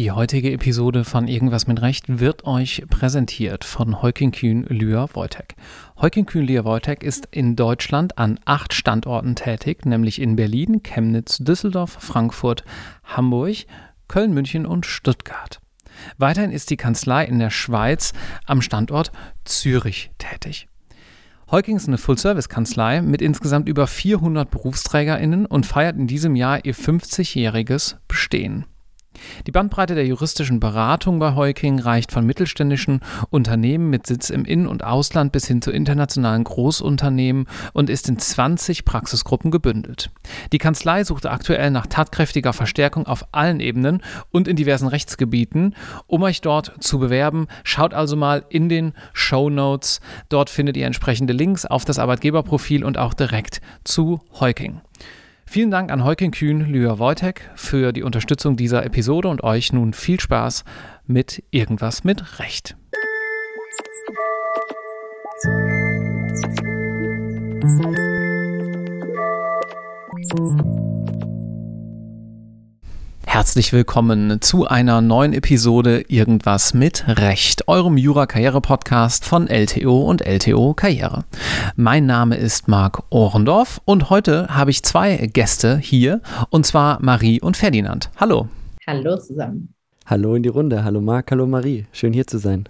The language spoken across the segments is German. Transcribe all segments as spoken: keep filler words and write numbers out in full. Die heutige Episode von Irgendwas mit Recht wird euch präsentiert von Heuking Kühn Lüer Wojtek. Heuking Kühn Lüer Wojtek ist in Deutschland an acht Standorten tätig, nämlich in Berlin, Chemnitz, Düsseldorf, Frankfurt, Hamburg, Köln, München und Stuttgart. Weiterhin ist die Kanzlei in der Schweiz am Standort Zürich tätig. Heuking ist eine Full-Service-Kanzlei mit insgesamt über vierhundert BerufsträgerInnen und feiert in diesem Jahr ihr fünfzigjähriges Bestehen. Die Bandbreite der juristischen Beratung bei Heuking reicht von mittelständischen Unternehmen mit Sitz im In- und Ausland bis hin zu internationalen Großunternehmen und ist in zwanzig Praxisgruppen gebündelt. Die Kanzlei sucht aktuell nach tatkräftiger Verstärkung auf allen Ebenen und in diversen Rechtsgebieten. Um euch dort zu bewerben, schaut also mal in den Shownotes. Dort findet ihr entsprechende Links auf das Arbeitgeberprofil und auch direkt zu Heuking. Vielen Dank an Heuking Kühn Lüer Wojtek für die Unterstützung dieser Episode und euch nun viel Spaß mit Irgendwas mit Recht. Herzlich willkommen zu einer neuen Episode Irgendwas mit Recht, eurem Jura-Karriere-Podcast von L T O und L T O-Karriere. Mein Name ist Marc Ohrendorf und heute habe ich zwei Gäste hier, und zwar Marie und Ferdinand. Hallo. Hallo zusammen. Hallo in die Runde. Hallo Marc, hallo Marie. Schön hier zu sein.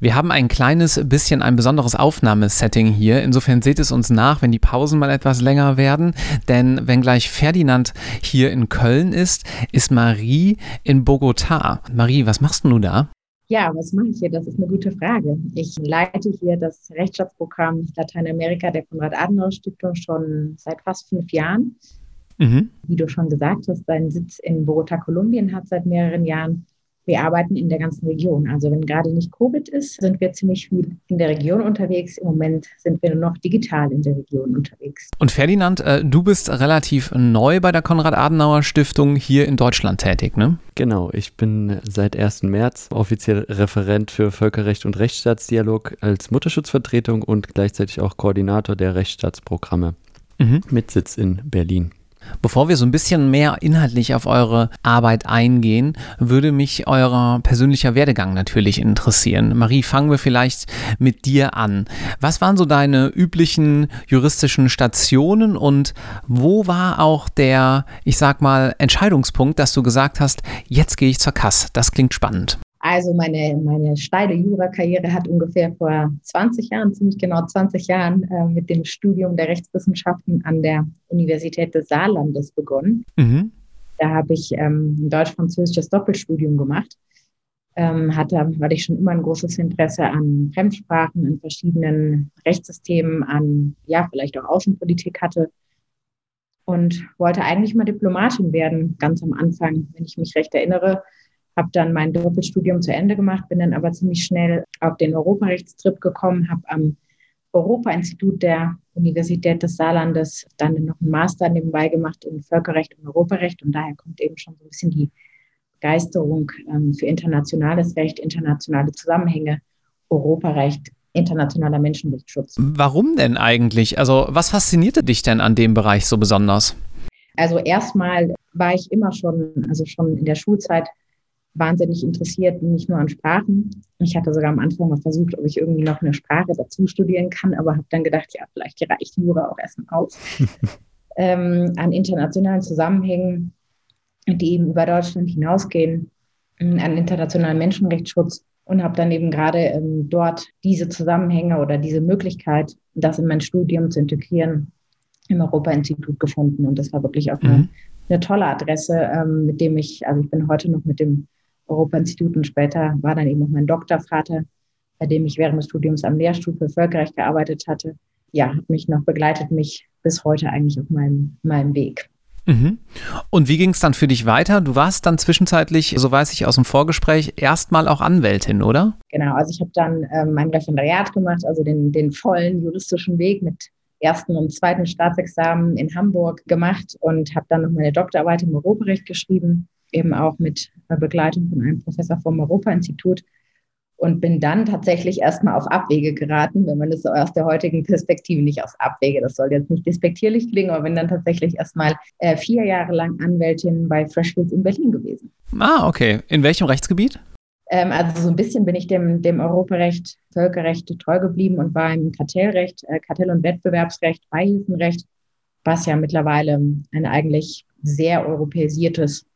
Wir haben ein kleines bisschen ein besonderes Aufnahmesetting hier. Insofern seht es uns nach, wenn die Pausen mal etwas länger werden. Denn wenn gleich Ferdinand hier in Köln ist, ist Marie in Bogotá. Marie, was machst du da? Ja, was mache ich hier? Das ist eine gute Frage. Ich leite hier das Rechtsstaatsprogramm Lateinamerika der Konrad-Adenauer-Stiftung schon seit fast fünf Jahren. Mhm. Wie du schon gesagt hast, seinen Sitz in Bogotá, Kolumbien hat seit mehreren Jahren. Wir arbeiten in der ganzen Region. Also wenn gerade nicht Covid ist, sind wir ziemlich viel in der Region unterwegs. Im Moment sind wir nur noch digital in der Region unterwegs. Und Ferdinand, äh, du bist relativ neu bei der Konrad-Adenauer-Stiftung hier in Deutschland tätig, ne? Genau, ich bin seit ersten März offiziell Referent für Völkerrecht und Rechtsstaatsdialog als Mutterschutzvertretung und gleichzeitig auch Koordinator der Rechtsstaatsprogramme mhm. mit Sitz in Berlin. Bevor wir so ein bisschen mehr inhaltlich auf eure Arbeit eingehen, würde mich euer persönlicher Werdegang natürlich interessieren. Marie, fangen wir vielleicht mit dir an. Was waren so deine üblichen juristischen Stationen und wo war auch der, ich sag mal, Entscheidungspunkt, dass du gesagt hast, jetzt gehe ich zur Kass? Das klingt spannend. Also meine, meine steile Jura-Karriere hat ungefähr vor zwanzig Jahren, ziemlich genau zwanzig Jahren, äh, mit dem Studium der Rechtswissenschaften an der Universität des Saarlandes begonnen. Mhm. Da habe ich ähm, ein deutsch-französisches Doppelstudium gemacht, ähm, hatte, weil ich schon immer ein großes Interesse an Fremdsprachen, an verschiedenen Rechtssystemen, an, ja, vielleicht auch Außenpolitik hatte. Und wollte eigentlich mal Diplomatin werden, ganz am Anfang, wenn ich mich recht erinnere. Habe dann mein Doppelstudium zu Ende gemacht, bin dann aber ziemlich schnell auf den Europarechtstrip gekommen, habe am Europa-Institut der Universität des Saarlandes dann noch einen Master nebenbei gemacht in Völkerrecht und Europarecht. Und daher kommt eben schon so ein bisschen die Begeisterung ähm, für internationales Recht, internationale Zusammenhänge, Europarecht, internationaler Menschenrechtsschutz. Warum denn eigentlich? Also was faszinierte dich denn an dem Bereich so besonders? Also erstmal war ich immer schon, also schon in der Schulzeit, wahnsinnig interessiert, nicht nur an Sprachen. Ich hatte sogar am Anfang mal versucht, ob ich irgendwie noch eine Sprache dazu studieren kann, aber habe dann gedacht, ja, vielleicht reicht Jura auch erstmal aus. ähm, an internationalen Zusammenhängen, die eben über Deutschland hinausgehen, an internationalen Menschenrechtsschutz und habe dann eben gerade ähm, dort diese Zusammenhänge oder diese Möglichkeit, das in mein Studium zu integrieren, im Europa-Institut gefunden. Und das war wirklich auch eine, mhm. eine tolle Adresse, ähm, mit dem ich, also ich bin heute noch mit dem Europa-Institut und später war dann eben noch mein Doktorvater, bei dem ich während des Studiums am Lehrstuhl für Völkerrecht gearbeitet hatte. Ja, hat mich noch begleitet, mich bis heute eigentlich auf meinem, meinem Weg. Mhm. Und wie ging es dann für dich weiter? Du warst dann zwischenzeitlich, so weiß ich aus dem Vorgespräch, erstmal auch Anwältin, oder? Genau, also ich habe dann ähm, mein Referendariat gemacht, also den, den vollen juristischen Weg mit ersten und zweiten Staatsexamen in Hamburg gemacht und habe dann noch meine Doktorarbeit im Europarecht geschrieben, eben auch mit Begleitung von einem Professor vom Europa-Institut und bin dann tatsächlich erstmal auf Abwege geraten, wenn man das so aus der heutigen Perspektive, nicht auf Abwege, das soll jetzt nicht despektierlich klingen, aber bin dann tatsächlich erstmal äh, vier Jahre lang Anwältin bei Freshfields in Berlin gewesen. Ah, okay. In welchem Rechtsgebiet? Ähm, also so ein bisschen bin ich dem, dem Europarecht, Völkerrecht treu geblieben und war im Kartellrecht, äh, Kartell- und Wettbewerbsrecht, Beihilfenrecht, was ja mittlerweile ein eigentlich sehr europäisiertes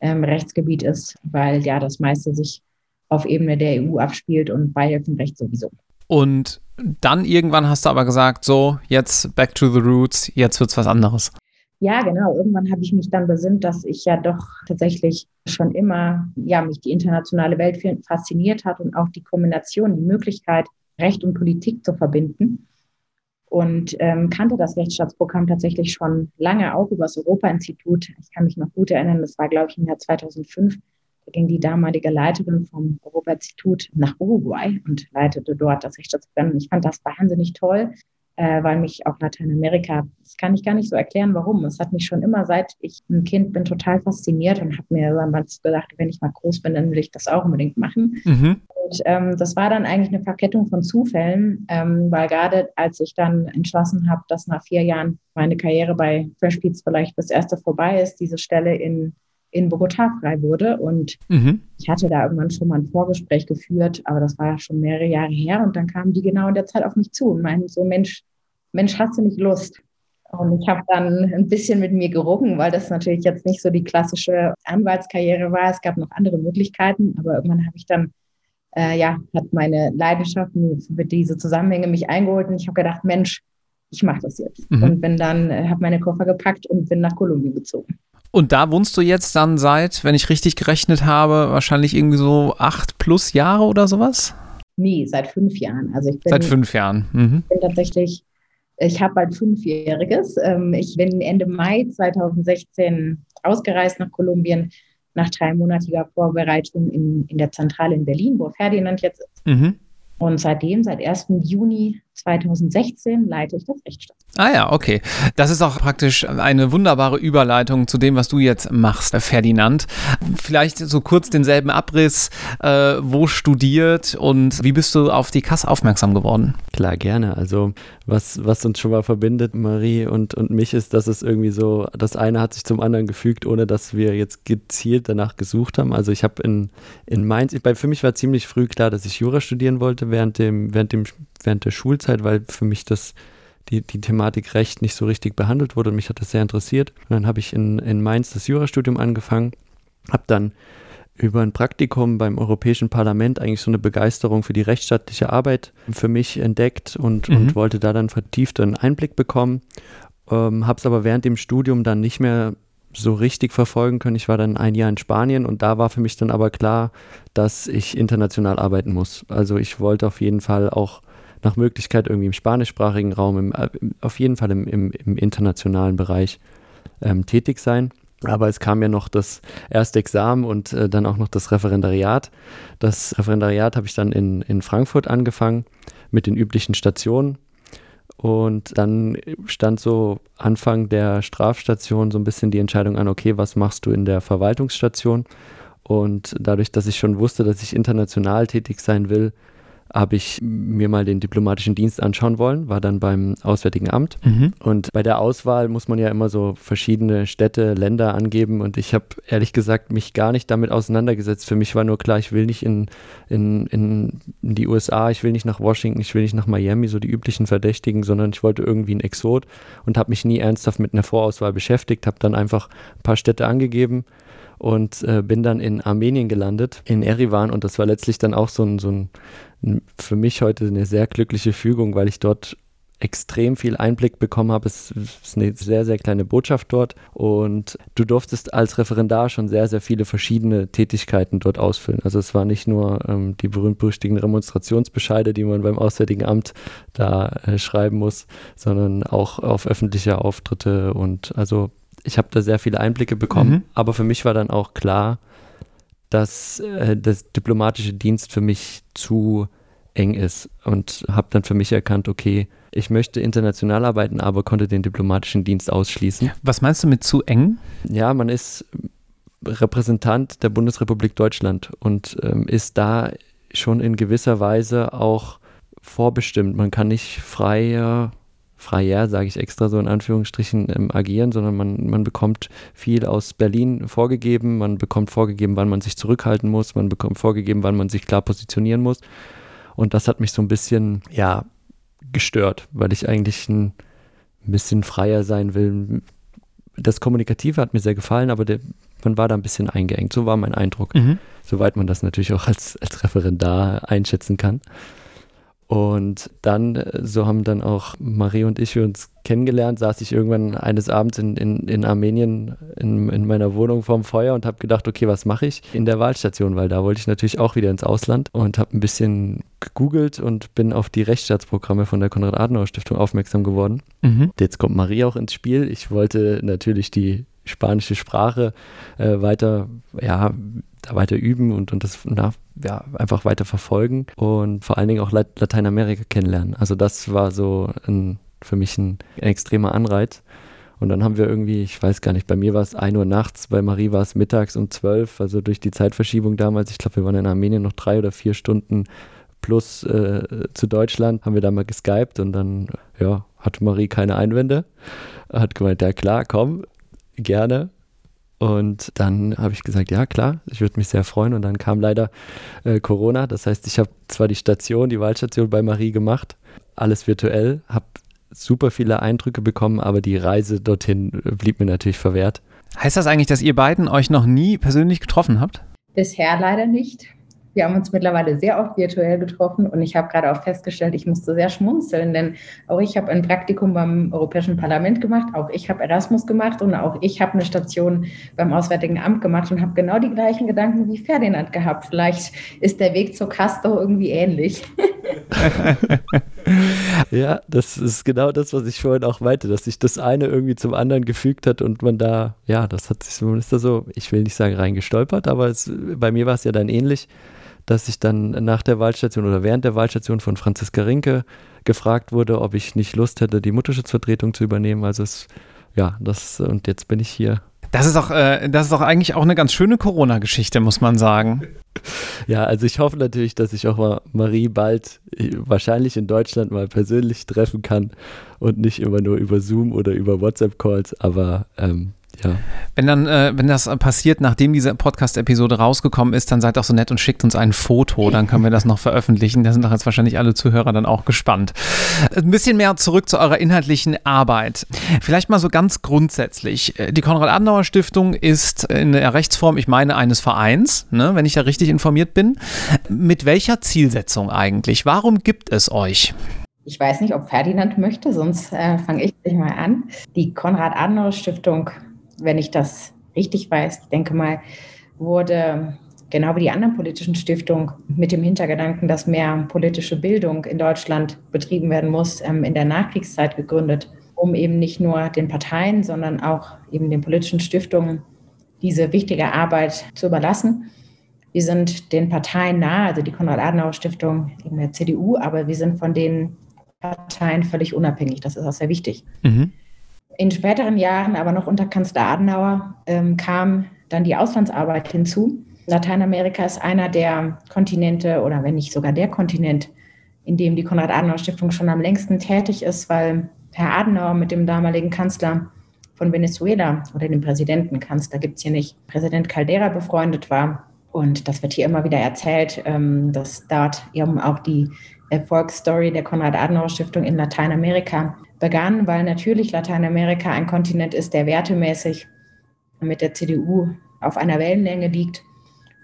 ähm, Rechtsgebiet ist, weil ja das meiste sich auf Ebene der E U abspielt und Beihilfenrecht sowieso. Und dann irgendwann hast du aber gesagt, so, jetzt back to the roots, jetzt wird's was anderes. Ja, genau. Irgendwann habe ich mich dann besinnt, dass ich ja doch tatsächlich schon immer, ja, mich die internationale Welt fasziniert hat und auch die Kombination, die Möglichkeit, Recht und Politik zu verbinden. Und ähm, kannte das Rechtsstaatsprogramm tatsächlich schon lange, auch über das Europa-Institut. Ich kann mich noch gut erinnern, das war, glaube ich, im Jahr zweitausendfünf. Da ging die damalige Leiterin vom Europa-Institut nach Uruguay und leitete dort das Rechtsstaatsprogramm. Ich fand das wahnsinnig toll, äh, weil mich auch Lateinamerika, das kann ich gar nicht so erklären, warum. Es hat mich schon immer, seit ich ein Kind bin, total fasziniert und habe mir damals gedacht, wenn ich mal groß bin, dann will ich das auch unbedingt machen. Mhm. Und ähm, das war dann eigentlich eine Verkettung von Zufällen, ähm, weil gerade als ich dann entschlossen habe, dass nach vier Jahren meine Karriere bei Freshfields vielleicht das erste vorbei ist, diese Stelle in, in Bogotá frei wurde. Und mhm. ich hatte da irgendwann schon mal ein Vorgespräch geführt, aber das war schon mehrere Jahre her. Und dann kamen die genau in der Zeit auf mich zu und meinten so, Mensch, Mensch, hast du nicht Lust? Und ich habe dann ein bisschen mit mir gerungen, weil das natürlich jetzt nicht so die klassische Anwaltskarriere war. Es gab noch andere Möglichkeiten, aber irgendwann habe ich dann Äh, ja, hat meine Leidenschaft für diese Zusammenhänge mich eingeholt und ich habe gedacht, Mensch, ich mache das jetzt. Mhm. Und bin dann, äh, habe meine Koffer gepackt und bin nach Kolumbien gezogen. Und da wohnst du jetzt dann seit, wenn ich richtig gerechnet habe, wahrscheinlich irgendwie so acht plus Jahre oder sowas? Nee, seit fünf Jahren. Also ich bin, seit fünf Jahren. Mhm. Ich bin tatsächlich, ich habe bald Fünfjähriges. Ähm, ich bin Ende Mai zweitausendsechzehn ausgereist nach Kolumbien. Nach dreimonatiger Vorbereitung in, in der Zentrale in Berlin, wo Ferdinand jetzt ist. Mhm. Und seitdem, seit ersten Juni zweitausendsechzehn, leite ich das Rechtsstaatsprogramm. Ah ja, okay. Das ist auch praktisch eine wunderbare Überleitung zu dem, was du jetzt machst, Ferdinand. Vielleicht so kurz denselben Abriss, äh, wo studiert und wie bist du auf die K A S aufmerksam geworden? Klar, gerne. Also was, was uns schon mal verbindet, Marie und, und mich, ist, dass es irgendwie so, das eine hat sich zum anderen gefügt, ohne dass wir jetzt gezielt danach gesucht haben. Also ich habe in, in Mainz, ich, für mich war ziemlich früh klar, dass ich Jura studieren wollte, Während, dem, während, dem, während der Schulzeit, weil für mich das, die, die Thematik Recht nicht so richtig behandelt wurde und mich hat das sehr interessiert. Und dann habe ich in, in Mainz das Jurastudium angefangen, habe dann über ein Praktikum beim Europäischen Parlament eigentlich so eine Begeisterung für die rechtsstaatliche Arbeit für mich entdeckt und, mhm. und wollte da dann vertieft einen Einblick bekommen, ähm, habe es aber während dem Studium dann nicht mehr so richtig verfolgen können. Ich war dann ein Jahr in Spanien und da war für mich dann aber klar, dass ich international arbeiten muss. Also ich wollte auf jeden Fall auch nach Möglichkeit irgendwie im spanischsprachigen Raum, im, auf jeden Fall im, im, im internationalen Bereich ähm, tätig sein. Aber es kam ja noch das erste Examen und äh, dann auch noch das Referendariat. Das Referendariat habe ich dann in, in Frankfurt angefangen mit den üblichen Stationen. Und dann stand so Anfang der Strafstation so ein bisschen die Entscheidung an, okay, was machst du in der Verwaltungsstation? Und dadurch, dass ich schon wusste, dass ich international tätig sein will, habe ich mir mal den diplomatischen Dienst anschauen wollen, war dann beim Auswärtigen Amt. Mhm. Und bei der Auswahl muss man ja immer so verschiedene Städte, Länder angeben. Und ich habe ehrlich gesagt mich gar nicht damit auseinandergesetzt. Für mich war nur klar, ich will nicht in, in, in die U S A, ich will nicht nach Washington, ich will nicht nach Miami, so die üblichen Verdächtigen, sondern ich wollte irgendwie einen Exot und habe mich nie ernsthaft mit einer Vorauswahl beschäftigt, habe dann einfach ein paar Städte angegeben und äh, bin dann in Armenien gelandet, in Erivan. Und das war letztlich dann auch so ein, so ein, für mich heute eine sehr glückliche Fügung, weil ich dort extrem viel Einblick bekommen habe. Es ist eine sehr, sehr kleine Botschaft dort und du durftest als Referendar schon sehr, sehr viele verschiedene Tätigkeiten dort ausfüllen. Also es war nicht nur ähm, die berühmt-berüchtigten Remonstrationsbescheide, die man beim Auswärtigen Amt da äh, schreiben muss, sondern auch auf öffentliche Auftritte und also ich habe da sehr viele Einblicke bekommen, mhm. aber für mich war dann auch klar, dass äh, der diplomatische Dienst für mich zu eng ist und habe dann für mich erkannt, okay, ich möchte international arbeiten, aber konnte den diplomatischen Dienst ausschließen. Was meinst du mit zu eng? Ja, man ist Repräsentant der Bundesrepublik Deutschland und ähm, ist da schon in gewisser Weise auch vorbestimmt. Man kann nicht frei, freier, sage ich extra so in Anführungsstrichen, ähm, agieren, sondern man, man bekommt viel aus Berlin vorgegeben, man bekommt vorgegeben, wann man sich zurückhalten muss, man bekommt vorgegeben, wann man sich klar positionieren muss. Und das hat mich so ein bisschen, ja, gestört, weil ich eigentlich ein bisschen freier sein will. Das Kommunikative hat mir sehr gefallen, aber der, man war da ein bisschen eingeengt. So war mein Eindruck, mhm. soweit man das natürlich auch als, als Referendar einschätzen kann. Und dann, so haben dann auch Marie und ich uns kennengelernt, saß ich irgendwann eines Abends in, in, in Armenien in, in meiner Wohnung vorm Feuer und habe gedacht, okay, was mache ich in der Wahlstation, weil da wollte ich natürlich auch wieder ins Ausland und habe ein bisschen gegoogelt und bin auf die Rechtsstaatsprogramme von der Konrad-Adenauer-Stiftung aufmerksam geworden. Mhm. Jetzt kommt Marie auch ins Spiel. Ich wollte natürlich die spanische Sprache äh, weiter, ja, da weiter üben und, und das na, ja, einfach weiter verfolgen und vor allen Dingen auch Lateinamerika kennenlernen. Also das war so ein, für mich ein extremer Anreiz. Und dann haben wir irgendwie, ich weiß gar nicht, bei mir war es ein Uhr nachts, bei Marie war es mittags um zwölf, also durch die Zeitverschiebung damals, ich glaube, wir waren in Armenien noch drei oder vier Stunden plus äh, zu Deutschland, haben wir da mal geskypt und dann, ja, hatte Marie keine Einwände, hat gemeint, ja klar, komm, gerne. Und dann habe ich gesagt, ja klar, ich würde mich sehr freuen. Und dann kam leider äh, Corona. Das heißt, ich habe zwar die Station, die Wahlstation bei Marie gemacht, alles virtuell, habe super viele Eindrücke bekommen, aber die Reise dorthin blieb mir natürlich verwehrt. Heißt das eigentlich, dass ihr beiden euch noch nie persönlich getroffen habt? Bisher leider nicht. Wir haben uns mittlerweile sehr oft virtuell getroffen und ich habe gerade auch festgestellt, ich musste sehr schmunzeln, denn auch ich habe ein Praktikum beim Europäischen Parlament gemacht, auch ich habe Erasmus gemacht und auch ich habe eine Station beim Auswärtigen Amt gemacht und habe genau die gleichen Gedanken wie Ferdinand gehabt. Vielleicht ist der Weg zur Castor irgendwie ähnlich. Ja, das ist genau das, was ich vorhin auch meinte, dass sich das eine irgendwie zum anderen gefügt hat und man da, ja, das hat sich zumindest da so, ich will nicht sagen reingestolpert, aber es, bei mir war es ja dann ähnlich, dass ich dann nach der Wahlstation oder während der Wahlstation von Franziska Rinke gefragt wurde, ob ich nicht Lust hätte, die Mutterschutzvertretung zu übernehmen. Also es, ja, das, und jetzt bin ich hier. Das ist auch, äh, das ist auch eigentlich auch eine ganz schöne Corona-Geschichte, muss man sagen. Ja, also ich hoffe natürlich, dass ich auch mal Marie bald wahrscheinlich in Deutschland mal persönlich treffen kann und nicht immer nur über Zoom oder über WhatsApp-Calls, aber ähm, ja. Wenn dann, äh, wenn das passiert, nachdem diese Podcast-Episode rausgekommen ist, dann seid auch so nett und schickt uns ein Foto, dann können wir das noch veröffentlichen. Da sind doch jetzt wahrscheinlich alle Zuhörer dann auch gespannt. Ein bisschen mehr zurück zu eurer inhaltlichen Arbeit. Vielleicht mal so ganz grundsätzlich. Die Konrad-Adenauer-Stiftung ist in der Rechtsform, ich meine, eines Vereins, ne, wenn ich da richtig informiert bin. Mit welcher Zielsetzung eigentlich? Warum gibt es euch? Ich weiß nicht, ob Ferdinand möchte, sonst äh, fange ich gleich mal an. Die Konrad-Adenauer-Stiftung, wenn ich das richtig weiß, ich denke mal, wurde genau wie die anderen politischen Stiftungen mit dem Hintergedanken, dass mehr politische Bildung in Deutschland betrieben werden muss, in der Nachkriegszeit gegründet, um eben nicht nur den Parteien, sondern auch eben den politischen Stiftungen diese wichtige Arbeit zu überlassen. Wir sind den Parteien nahe, also die Konrad-Adenauer-Stiftung in der C D U, aber wir sind von den Parteien völlig unabhängig. Das ist auch sehr wichtig. Mhm. In späteren Jahren, aber noch unter Kanzler Adenauer, ähm, kam dann die Auslandsarbeit hinzu. Lateinamerika ist einer der Kontinente oder wenn nicht sogar der Kontinent, in dem die Konrad-Adenauer-Stiftung schon am längsten tätig ist, weil Herr Adenauer mit dem damaligen Kanzler von Venezuela oder dem Präsidentenkanzler, gibt es hier nicht, Präsident Caldera befreundet war. Und das wird hier immer wieder erzählt, ähm, dass dort eben auch die Erfolgsstory der Konrad-Adenauer-Stiftung in Lateinamerika begann, weil natürlich Lateinamerika ein Kontinent ist, der wertemäßig mit der C D U auf einer Wellenlänge liegt.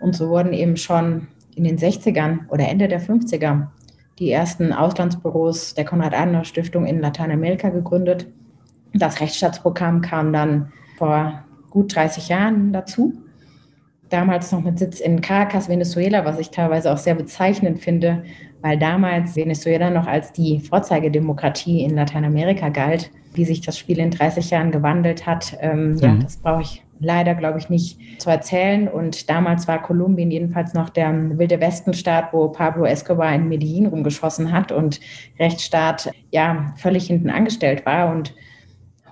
Und so wurden eben schon in den sechzigern oder Ende der fünfziger die ersten Auslandsbüros der Konrad-Adenauer-Stiftung in Lateinamerika gegründet. Das Rechtsstaatsprogramm kam dann vor gut dreißig Jahren dazu. Damals noch mit Sitz in Caracas, Venezuela, was ich teilweise auch sehr bezeichnend finde, weil damals Venezuela noch als die Vorzeigedemokratie in Lateinamerika galt. Wie sich das Spiel in dreißig Jahren gewandelt hat, ähm, mhm. ja, das brauche ich leider, glaube ich, nicht zu erzählen. Und damals war Kolumbien jedenfalls noch der wilde Westenstaat, wo Pablo Escobar in Medellin rumgeschossen hat und Rechtsstaat ja völlig hinten angestellt war. Und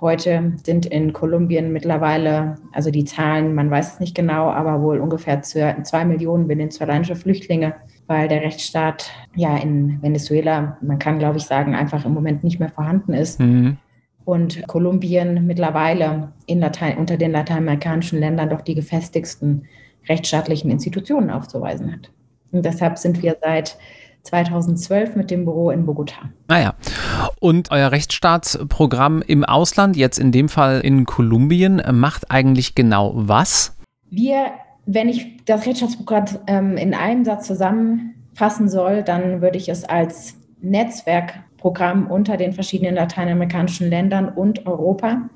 Heute sind in Kolumbien mittlerweile, also die Zahlen, man weiß es nicht genau, aber wohl ungefähr zwei Millionen venezolanische Flüchtlinge, weil der Rechtsstaat ja in Venezuela, man kann glaube ich sagen, einfach im Moment nicht mehr vorhanden ist. Mhm. Und Kolumbien mittlerweile in Latein, unter den lateinamerikanischen Ländern doch die gefestigsten rechtsstaatlichen Institutionen aufzuweisen hat. Und deshalb sind wir seit zweitausendzwölf mit dem Büro in Bogotá. Naja, ah und euer Rechtsstaatsprogramm im Ausland, jetzt in dem Fall in Kolumbien, macht eigentlich genau was? Wir, wenn ich das Rechtsstaatsprogramm ähm, in einem Satz zusammenfassen soll, dann würde ich es als Netzwerkprogramm unter den verschiedenen lateinamerikanischen Ländern und Europa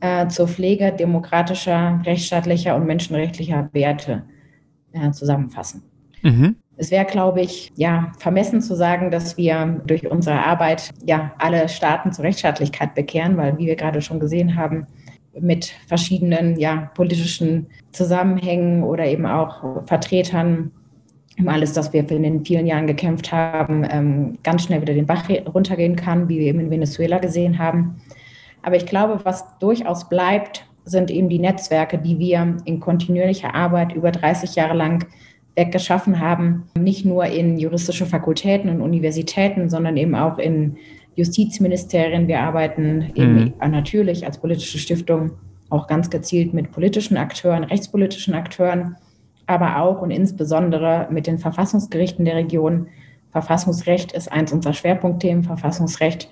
äh, zur Pflege demokratischer, rechtsstaatlicher und menschenrechtlicher Werte äh, zusammenfassen. Mhm. Es wäre, glaube ich, ja, vermessen zu sagen, dass wir durch unsere Arbeit ja alle Staaten zur Rechtsstaatlichkeit bekehren, weil, wie wir gerade schon gesehen haben, mit verschiedenen ja, politischen Zusammenhängen oder eben auch Vertretern, um alles, das wir in den vielen Jahren gekämpft haben, ähm, ganz schnell wieder den Bach runtergehen kann, wie wir eben in Venezuela gesehen haben. Aber ich glaube, was durchaus bleibt, sind eben die Netzwerke, die wir in kontinuierlicher Arbeit über dreißig Jahre lang geschaffen haben, nicht nur in juristische Fakultäten und Universitäten, sondern eben auch in Justizministerien. Wir arbeiten eben mhm. natürlich als politische Stiftung auch ganz gezielt mit politischen Akteuren, rechtspolitischen Akteuren, aber auch und insbesondere mit den Verfassungsgerichten der Region. Verfassungsrecht ist eins unserer Schwerpunktthemen, Verfassungsrecht,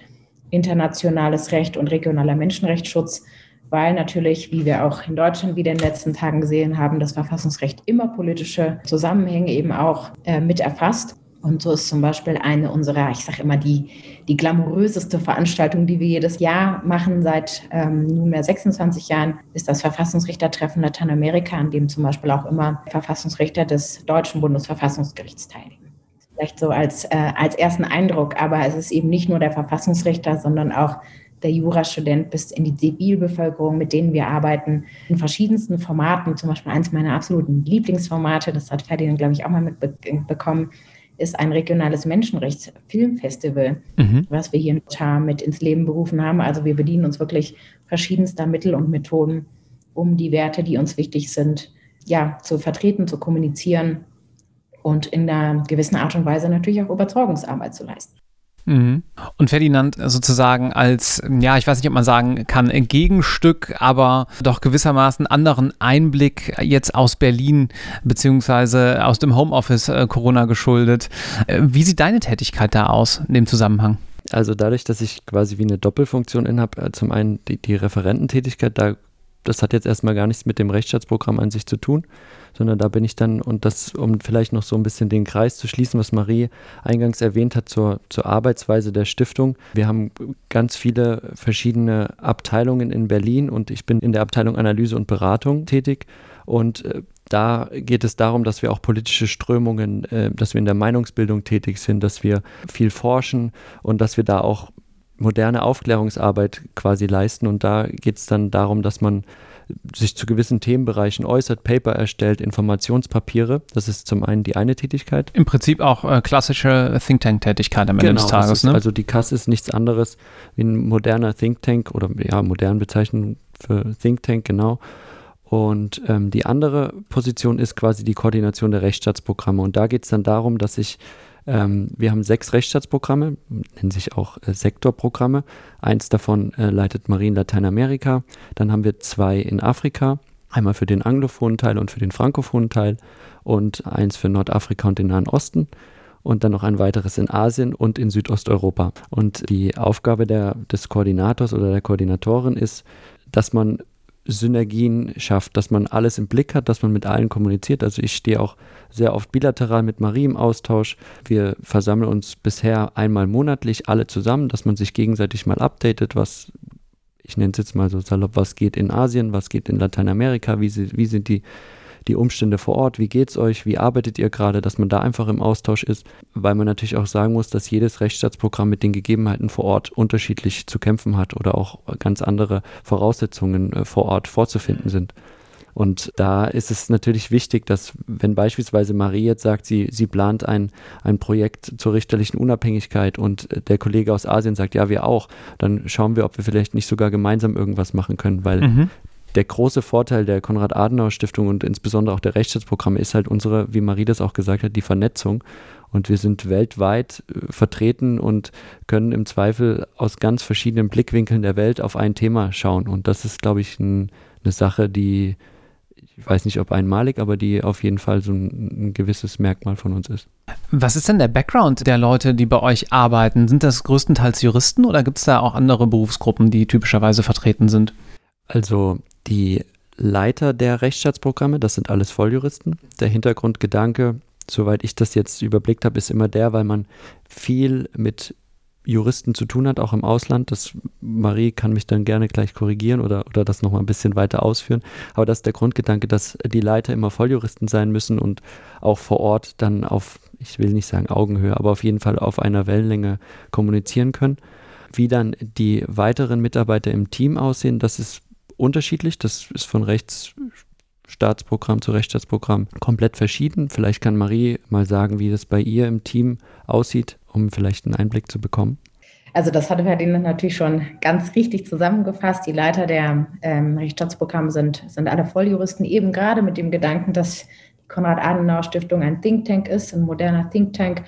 internationales Recht und regionaler Menschenrechtsschutz, weil natürlich, wie wir auch in Deutschland wieder in den letzten Tagen gesehen haben, das Verfassungsrecht immer politische Zusammenhänge eben auch äh, mit erfasst. Und so ist zum Beispiel eine unserer, ich sage immer, die, die glamouröseste Veranstaltung, die wir jedes Jahr machen, seit ähm, nunmehr sechsundzwanzig Jahren, ist das Verfassungsrichtertreffen Lateinamerika, an dem zum Beispiel auch immer Verfassungsrichter des deutschen Bundesverfassungsgerichts teilnehmen. Vielleicht so als, äh, als ersten Eindruck, aber es ist eben nicht nur der Verfassungsrichter, sondern auch der Jurastudent bis in die Zivilbevölkerung, mit denen wir arbeiten, in verschiedensten Formaten. Zum Beispiel eins meiner absoluten Lieblingsformate, das hat Ferdinand, glaube ich, auch mal mitbekommen, ist ein regionales Menschenrechtsfilmfestival, mhm. was wir hier in Bogotá mit ins Leben berufen haben. Also wir bedienen uns wirklich verschiedenster Mittel und Methoden, um die Werte, die uns wichtig sind, ja, zu vertreten, zu kommunizieren und in einer gewissen Art und Weise natürlich auch Überzeugungsarbeit zu leisten. Und Ferdinand sozusagen als, ja, ich weiß nicht, ob man sagen kann, Gegenstück, aber doch gewissermaßen anderen Einblick jetzt aus Berlin beziehungsweise aus dem Homeoffice äh, Corona geschuldet. Äh, wie sieht deine Tätigkeit da aus in dem Zusammenhang? Also dadurch, dass ich quasi wie eine Doppelfunktion innehabe, zum einen die, die Referententätigkeit, da das hat jetzt erstmal gar nichts mit dem Rechtsstaatsprogramm an sich zu tun, sondern da bin ich dann, und das, um vielleicht noch so ein bisschen den Kreis zu schließen, was Marie eingangs erwähnt hat zur, zur Arbeitsweise der Stiftung. Wir haben ganz viele verschiedene Abteilungen in Berlin und ich bin in der Abteilung Analyse und Beratung tätig und äh, da geht es darum, dass wir auch politische Strömungen, äh, dass wir in der Meinungsbildung tätig sind, dass wir viel forschen und dass wir da auch moderne Aufklärungsarbeit quasi leisten. Und da geht es dann darum, dass man sich zu gewissen Themenbereichen äußert, Paper erstellt, Informationspapiere. Das ist zum einen die eine Tätigkeit. Im Prinzip auch äh, klassische Think-Tank-Tätigkeit am Ende genau, des Tages. Ist, ne? Also die K A S ist nichts anderes wie ein moderner Think-Tank oder ja, modern Bezeichnung für Think-Tank, genau. Und ähm, die andere Position ist quasi die Koordination der Rechtsstaatsprogramme. Und da geht es dann darum, dass ich wir haben sechs Rechtsstaatsprogramme, nennen sich auch äh, Sektorprogramme. Eins davon äh, leitet Marie in Lateinamerika. Dann haben wir zwei in Afrika, einmal für den anglophonen Teil und für den frankophonen Teil und eins für Nordafrika und den Nahen Osten und dann noch ein weiteres in Asien und in Südosteuropa. Und die Aufgabe der, des Koordinators oder der Koordinatorin ist, dass man Synergien schafft, dass man alles im Blick hat, dass man mit allen kommuniziert. Also ich stehe auch sehr oft bilateral mit Marie im Austausch. Wir versammeln uns bisher einmal monatlich alle zusammen, dass man sich gegenseitig mal updatet, was, ich nenne es jetzt mal so salopp, was geht in Asien, was geht in Lateinamerika, wie, sie, wie sind die, die Umstände vor Ort, wie geht's euch, wie arbeitet ihr gerade, dass man da einfach im Austausch ist, weil man natürlich auch sagen muss, dass jedes Rechtsstaatsprogramm mit den Gegebenheiten vor Ort unterschiedlich zu kämpfen hat oder auch ganz andere Voraussetzungen vor Ort vorzufinden sind. Und da ist es natürlich wichtig, dass, wenn beispielsweise Marie jetzt sagt, sie, sie plant ein, ein Projekt zur richterlichen Unabhängigkeit und der Kollege aus Asien sagt, ja, wir auch, dann schauen wir, ob wir vielleicht nicht sogar gemeinsam irgendwas machen können, weil mhm. der große Vorteil der Konrad-Adenauer-Stiftung und insbesondere auch der Rechtsstaatsprogramme ist halt unsere, wie Marie das auch gesagt hat, die Vernetzung. Und wir sind weltweit vertreten und können im Zweifel aus ganz verschiedenen Blickwinkeln der Welt auf ein Thema schauen. Und das ist, glaube ich, ein, eine Sache, die, ich weiß nicht, ob einmalig, aber die auf jeden Fall so ein, ein gewisses Merkmal von uns ist. Was ist denn der Background der Leute, die bei euch arbeiten? Sind das größtenteils Juristen oder gibt es da auch andere Berufsgruppen, die typischerweise vertreten sind? Also die Leiter der Rechtsstaatsprogramme, das sind alles Volljuristen. Der Hintergrundgedanke, soweit ich das jetzt überblickt habe, ist immer der, weil man viel mit Juristen zu tun hat, auch im Ausland. Das, Marie kann mich dann gerne gleich korrigieren oder, oder das nochmal ein bisschen weiter ausführen. Aber das ist der Grundgedanke, dass die Leiter immer Volljuristen sein müssen und auch vor Ort dann auf, ich will nicht sagen Augenhöhe, aber auf jeden Fall auf einer Wellenlänge kommunizieren können. Wie dann die weiteren Mitarbeiter im Team aussehen, das ist unterschiedlich. Das ist von Rechtsstaatsprogramm zu Rechtsstaatsprogramm komplett verschieden. Vielleicht kann Marie mal sagen, wie das bei ihr im Team aussieht, um vielleicht einen Einblick zu bekommen. Also das hatte Ferdinand natürlich schon ganz richtig zusammengefasst. Die Leiter der ähm, Rechtsstaatsprogramme sind, sind alle Volljuristen, eben gerade mit dem Gedanken, dass die Konrad-Adenauer-Stiftung ein Think Tank ist, ein moderner Think Tank.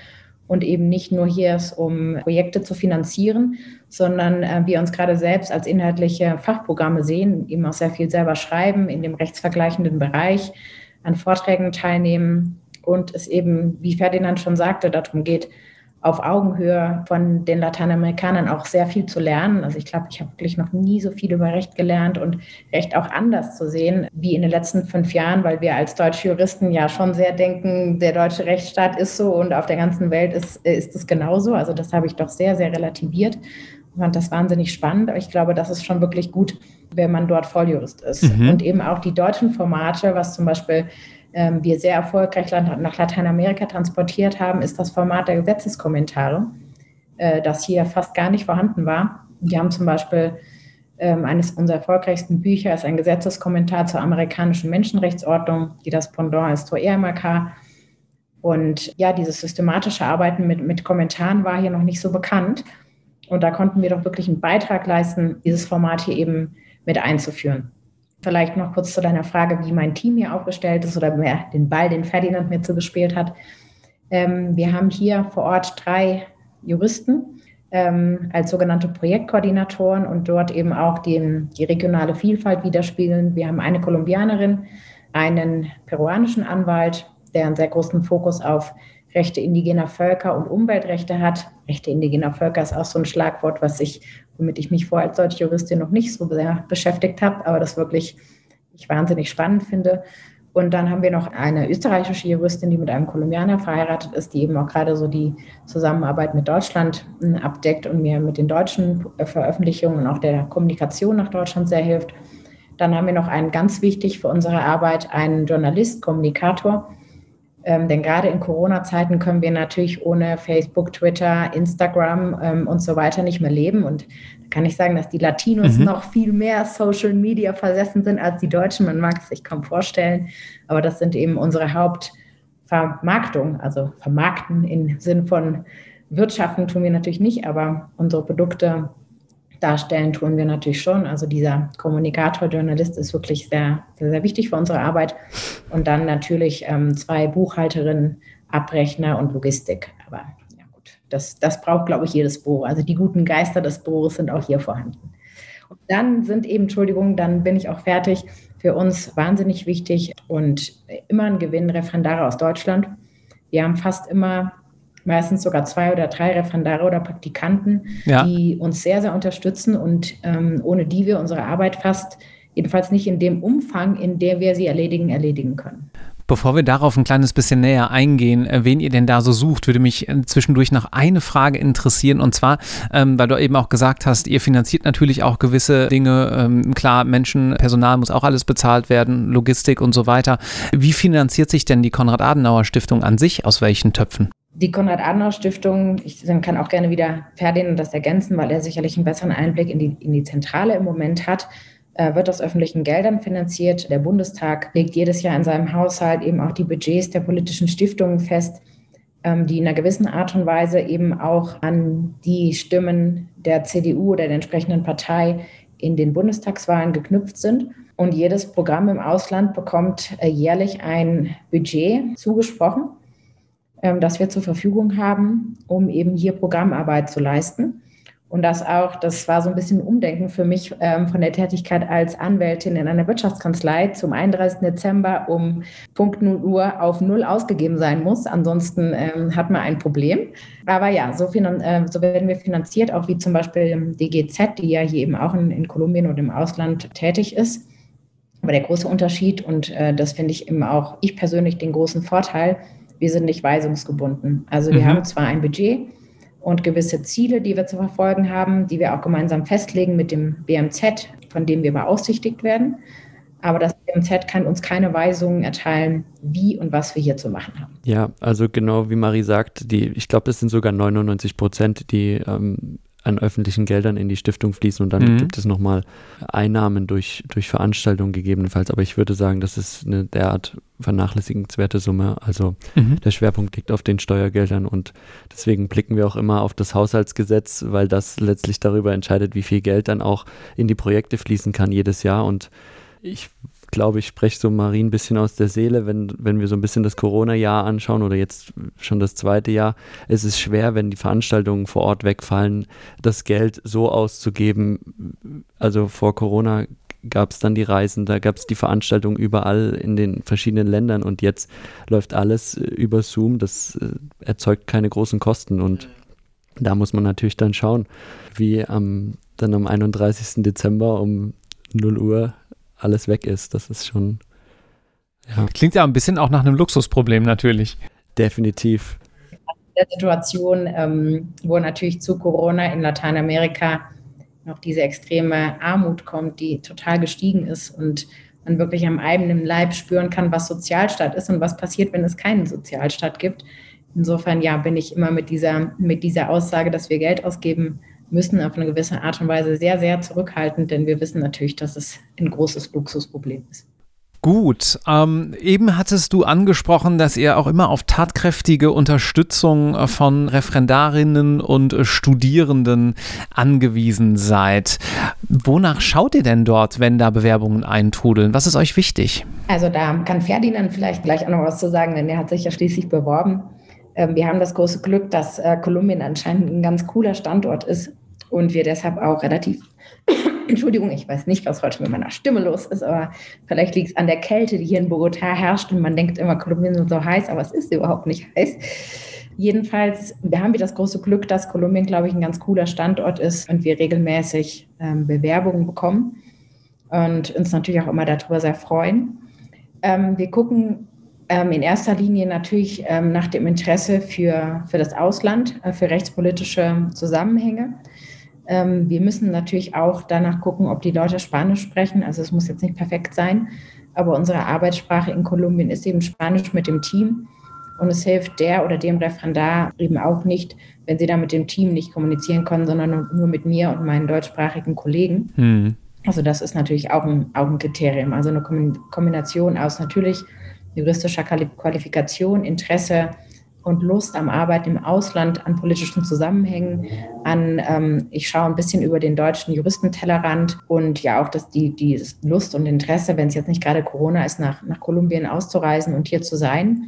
Und eben nicht nur hier ist, um Projekte zu finanzieren, sondern äh, wir uns gerade selbst als inhaltliche Fachprogramme sehen, eben auch sehr viel selber schreiben, in dem rechtsvergleichenden Bereich an Vorträgen teilnehmen und es eben, wie Ferdinand schon sagte, darum geht, auf Augenhöhe von den Lateinamerikanern auch sehr viel zu lernen. Also ich glaube, ich habe wirklich noch nie so viel über Recht gelernt und Recht auch anders zu sehen wie in den letzten fünf Jahren, weil wir als deutsche Juristen ja schon sehr denken, der deutsche Rechtsstaat ist so und auf der ganzen Welt ist, ist es genauso. Also das habe ich doch sehr, sehr relativiert und fand das wahnsinnig spannend. Aber ich glaube, das ist schon wirklich gut, wenn man dort Volljurist ist. Mhm. Und eben auch die deutschen Formate, was zum Beispiel wir sehr erfolgreich nach Lateinamerika transportiert haben, ist das Format der Gesetzeskommentare, das hier fast gar nicht vorhanden war. Wir haben zum Beispiel eines unserer erfolgreichsten Bücher, ist ein Gesetzeskommentar zur amerikanischen Menschenrechtsordnung, die das Pendant ist zur E M R K. Und ja, dieses systematische Arbeiten mit, mit Kommentaren war hier noch nicht so bekannt. Und da konnten wir doch wirklich einen Beitrag leisten, dieses Format hier eben mit einzuführen. Vielleicht noch kurz zu deiner Frage, wie mein Team hier aufgestellt ist oder mehr den Ball, den Ferdinand mir zugespielt hat. Ähm, wir haben hier vor Ort drei Juristen ähm, als sogenannte Projektkoordinatoren und dort eben auch den, die regionale Vielfalt widerspiegeln. Wir haben eine Kolumbianerin, einen peruanischen Anwalt, der einen sehr großen Fokus auf Rechte indigener Völker und Umweltrechte hat. Rechte indigener Völker ist auch so ein Schlagwort, was ich, womit ich mich vorher als solche Juristin noch nicht so sehr beschäftigt habe, aber das wirklich ich wahnsinnig spannend finde. Und dann haben wir noch eine österreichische Juristin, die mit einem Kolumbianer verheiratet ist, die eben auch gerade so die Zusammenarbeit mit Deutschland abdeckt und mir mit den deutschen Veröffentlichungen und auch der Kommunikation nach Deutschland sehr hilft. Dann haben wir noch einen ganz wichtig für unsere Arbeit, einen Journalist, Kommunikator. Ähm, denn gerade in Corona-Zeiten können wir natürlich ohne Facebook, Twitter, Instagram ähm, und so weiter nicht mehr leben. Und da kann ich sagen, dass die Latinos mhm. noch viel mehr Social Media versessen sind als die Deutschen. Man mag es sich kaum vorstellen, aber das sind eben unsere Hauptvermarktung. Also vermarkten im Sinn von Wirtschaften tun wir natürlich nicht, aber unsere Produkte darstellen tun wir natürlich schon. Also dieser Kommunikator, Journalist ist wirklich sehr, sehr, sehr wichtig für unsere Arbeit. Und dann natürlich ähm, zwei Buchhalterinnen, Abrechner und Logistik. Aber ja gut, das, das braucht, glaube ich, jedes Büro. Also die guten Geister des Büros sind auch hier vorhanden. Und dann sind eben, Entschuldigung, dann bin ich auch fertig, für uns wahnsinnig wichtig und immer ein Gewinn, Referendare aus Deutschland. Wir haben fast immer meistens sogar zwei oder drei Referendare oder Praktikanten, ja. die uns sehr, sehr unterstützen und ähm, ohne die wir unsere Arbeit fast, jedenfalls nicht in dem Umfang, in dem wir sie erledigen, erledigen können. Bevor wir darauf ein kleines bisschen näher eingehen, wen ihr denn da so sucht, würde mich zwischendurch noch eine Frage interessieren. Und zwar, ähm, weil du eben auch gesagt hast, ihr finanziert natürlich auch gewisse Dinge. Ähm, klar, Menschen, Personal muss auch alles bezahlt werden, Logistik und so weiter. Wie finanziert sich denn die Konrad-Adenauer-Stiftung an sich? Aus welchen Töpfen? Die Konrad-Adenauer-Stiftung, ich kann auch gerne wieder Ferdinand das ergänzen, weil er sicherlich einen besseren Einblick in die, in die Zentrale im Moment hat, wird aus öffentlichen Geldern finanziert. Der Bundestag legt jedes Jahr in seinem Haushalt eben auch die Budgets der politischen Stiftungen fest, die in einer gewissen Art und Weise eben auch an die Stimmen der C D U oder der entsprechenden Partei in den Bundestagswahlen geknüpft sind. Und jedes Programm im Ausland bekommt jährlich ein Budget zugesprochen, das wir zur Verfügung haben, um eben hier Programmarbeit zu leisten. Und das auch, das war so ein bisschen ein Umdenken für mich von der Tätigkeit als Anwältin in einer Wirtschaftskanzlei zum einunddreißigsten Dezember um Punkt null Uhr auf null ausgegeben sein muss. Ansonsten hat man ein Problem. Aber ja, so, finan- so werden wir finanziert, auch wie zum Beispiel die G Z, die ja hier eben auch in, in Kolumbien und im Ausland tätig ist. Aber der große Unterschied, und äh, das finde ich eben auch, ich persönlich den großen Vorteil, wir sind nicht weisungsgebunden. Also wir mhm. haben zwar ein Budget und gewisse Ziele, die wir zu verfolgen haben, die wir auch gemeinsam festlegen mit dem B M Z, von dem wir beaufsichtigt werden. Aber das B M Z kann uns keine Weisungen erteilen, wie und was wir hier zu machen haben. Ja, also genau wie Marie sagt, die, ich glaube, es sind sogar neunundneunzig Prozent, die ähm, an öffentlichen Geldern in die Stiftung fließen, und dann mhm. gibt es nochmal Einnahmen durch, durch Veranstaltungen gegebenenfalls. Aber ich würde sagen, das ist eine derart vernachlässigenswerte Summe. Also mhm. der Schwerpunkt liegt auf den Steuergeldern, und deswegen blicken wir auch immer auf das Haushaltsgesetz, weil das letztlich darüber entscheidet, wie viel Geld dann auch in die Projekte fließen kann jedes Jahr. Und ich glaube, ich spreche so Marie ein bisschen aus der Seele, wenn, wenn wir so ein bisschen das Corona-Jahr anschauen oder jetzt schon das zweite Jahr. Es ist schwer, wenn die Veranstaltungen vor Ort wegfallen, das Geld so auszugeben. Also vor Corona gab es dann die Reisen, da gab es die Veranstaltungen überall in den verschiedenen Ländern, und jetzt läuft alles über Zoom. Das erzeugt keine großen Kosten, und da muss man natürlich dann schauen, wie am, dann am einunddreißigsten Dezember um null Uhr alles weg ist. Das ist schon, ja. Klingt ja ein bisschen auch nach einem Luxusproblem natürlich. Definitiv. In der Situation, ähm, wo natürlich zu Corona in Lateinamerika noch diese extreme Armut kommt, die total gestiegen ist, und man wirklich am eigenen Leib spüren kann, was Sozialstaat ist und was passiert, wenn es keinen Sozialstaat gibt. Insofern, ja, bin ich immer mit dieser, mit dieser Aussage, dass wir Geld ausgeben müssen, auf eine gewisse Art und Weise sehr, sehr zurückhaltend, denn wir wissen natürlich, dass es ein großes Luxusproblem ist. Gut, ähm, eben hattest du angesprochen, dass ihr auch immer auf tatkräftige Unterstützung von Referendarinnen und Studierenden angewiesen seid. Wonach schaut ihr denn dort, wenn da Bewerbungen eintrudeln? Was ist euch wichtig? Also da kann Ferdinand vielleicht gleich auch noch was zu sagen, denn er hat sich ja schließlich beworben. Ähm, wir haben das große Glück, dass äh, Kolumbien anscheinend ein ganz cooler Standort ist. Und wir deshalb auch relativ, Entschuldigung, ich weiß nicht, was heute mit meiner Stimme los ist, aber vielleicht liegt es an der Kälte, die hier in Bogotá herrscht, und man denkt immer, Kolumbien ist so heiß, aber es ist überhaupt nicht heiß. Jedenfalls haben wir das große Glück, dass Kolumbien, glaube ich, ein ganz cooler Standort ist und wir regelmäßig ähm, Bewerbungen bekommen und uns natürlich auch immer darüber sehr freuen. Ähm, wir gucken ähm, in erster Linie natürlich ähm, nach dem Interesse für, für das Ausland, äh, für rechtspolitische Zusammenhänge. Wir müssen natürlich auch danach gucken, ob die Leute Spanisch sprechen. Also es muss jetzt nicht perfekt sein, aber unsere Arbeitssprache in Kolumbien ist eben Spanisch mit dem Team. Und es hilft der oder dem Referendar eben auch nicht, wenn sie da mit dem Team nicht kommunizieren können, sondern nur mit mir und meinen deutschsprachigen Kollegen. Hm. Also das ist natürlich auch ein, auch ein Kriterium. Also eine Kombination aus natürlich juristischer Qualifikation, Interesse und Lust am Arbeiten im Ausland, an politischen Zusammenhängen, an, ähm, ich schaue ein bisschen über den deutschen Juristentellerrand, und ja auch, dass die, die Lust und Interesse, wenn es jetzt nicht gerade Corona ist, nach, nach Kolumbien auszureisen und hier zu sein.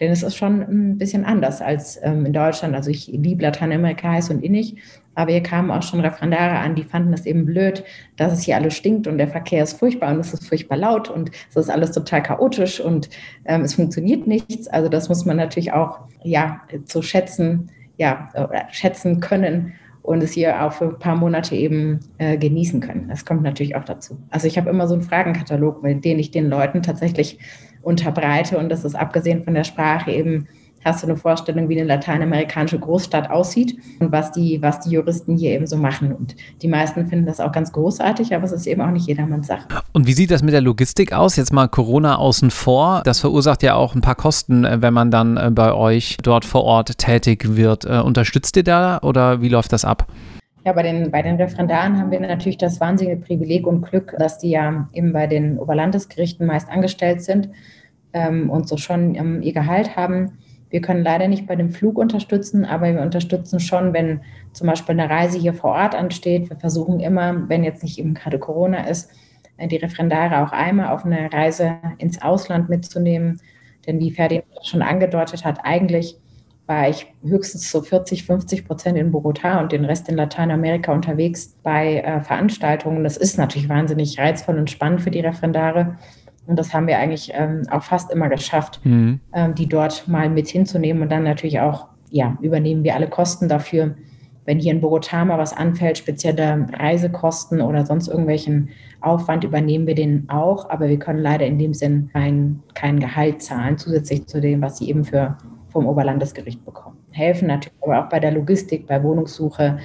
Denn es ist schon ein bisschen anders als ähm, in Deutschland. Also ich liebe Lateinamerika heiß und innig, aber hier kamen auch schon Referendare an, die fanden das eben blöd, dass es hier alles stinkt und der Verkehr ist furchtbar und es ist furchtbar laut und es ist alles total chaotisch und ähm, es funktioniert nichts. Also das muss man natürlich auch ja zu schätzen, ja, äh, schätzen können und es hier auch für ein paar Monate eben äh, genießen können. Das kommt natürlich auch dazu. Also ich habe immer so einen Fragenkatalog, mit dem ich den Leuten tatsächlich unterbreite, und das ist abgesehen von der Sprache eben, hast du eine Vorstellung, wie eine lateinamerikanische Großstadt aussieht und was die, was die Juristen hier eben so machen. Und die meisten finden das auch ganz großartig, aber es ist eben auch nicht jedermanns Sache. Und wie sieht das mit der Logistik aus? Jetzt mal Corona außen vor. Das verursacht ja auch ein paar Kosten, wenn man dann bei euch dort vor Ort tätig wird. Unterstützt ihr da oder wie läuft das ab? Ja, bei den, bei den Referendaren haben wir natürlich das wahnsinnige Privileg und Glück, dass die ja eben bei den Oberlandesgerichten meist angestellt sind ähm, und so schon ähm, ihr Gehalt haben. Wir können leider nicht bei dem Flug unterstützen, aber wir unterstützen schon, wenn zum Beispiel eine Reise hier vor Ort ansteht. Wir versuchen immer, wenn jetzt nicht eben gerade Corona ist, die Referendare auch einmal auf eine Reise ins Ausland mitzunehmen. Denn wie Ferdinand schon angedeutet hat, eigentlich war ich höchstens so vierzig, fünfzig Prozent in Bogotá und den Rest in Lateinamerika unterwegs bei äh, Veranstaltungen. Das ist natürlich wahnsinnig reizvoll und spannend für die Referendare. Und das haben wir eigentlich ähm, auch fast immer geschafft, mhm. ähm, die dort mal mit hinzunehmen. Und dann natürlich auch, ja, übernehmen wir alle Kosten dafür. Wenn hier in Bogotá mal was anfällt, spezielle Reisekosten oder sonst irgendwelchen Aufwand, übernehmen wir den auch. Aber wir können leider in dem Sinn kein, kein Gehalt zahlen, zusätzlich zu dem, was sie eben für vom Oberlandesgericht bekommen. Helfen natürlich aber auch bei der Logistik, bei Wohnungssuche.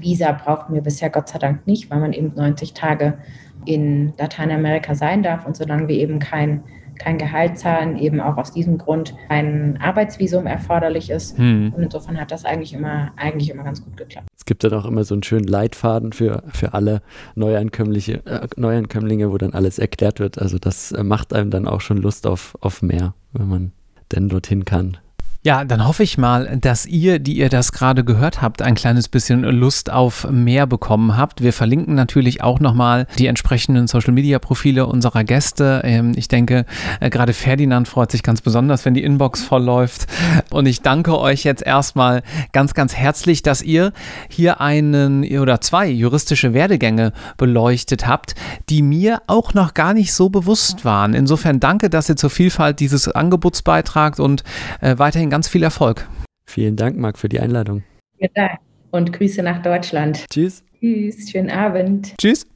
Visa brauchten wir bisher Gott sei Dank nicht, weil man eben neunzig Tage in Lateinamerika sein darf. Und solange wir eben kein, kein Gehalt zahlen, eben auch aus diesem Grund ein Arbeitsvisum erforderlich ist. Hm. Und insofern hat das eigentlich immer, eigentlich immer ganz gut geklappt. Es gibt dann auch immer so einen schönen Leitfaden für, für alle Neuankömmliche, äh, Neuankömmlinge, wo dann alles erklärt wird. Also das macht einem dann auch schon Lust auf, auf mehr, wenn man denn dorthin kann. Ja, dann hoffe ich mal, dass ihr, die ihr das gerade gehört habt, ein kleines bisschen Lust auf mehr bekommen habt. Wir verlinken natürlich auch nochmal die entsprechenden Social-Media-Profile unserer Gäste. Ich denke, gerade Ferdinand freut sich ganz besonders, wenn die Inbox voll läuft. Und ich danke euch jetzt erstmal ganz, ganz herzlich, dass ihr hier einen oder zwei juristische Werdegänge beleuchtet habt, die mir auch noch gar nicht so bewusst waren. Insofern danke, dass ihr zur Vielfalt dieses Angebots beitragt und weiterhin ganz viel Erfolg. Vielen Dank, Marc, für die Einladung. Vielen Dank und Grüße nach Deutschland. Tschüss. Tschüss, schönen Abend. Tschüss.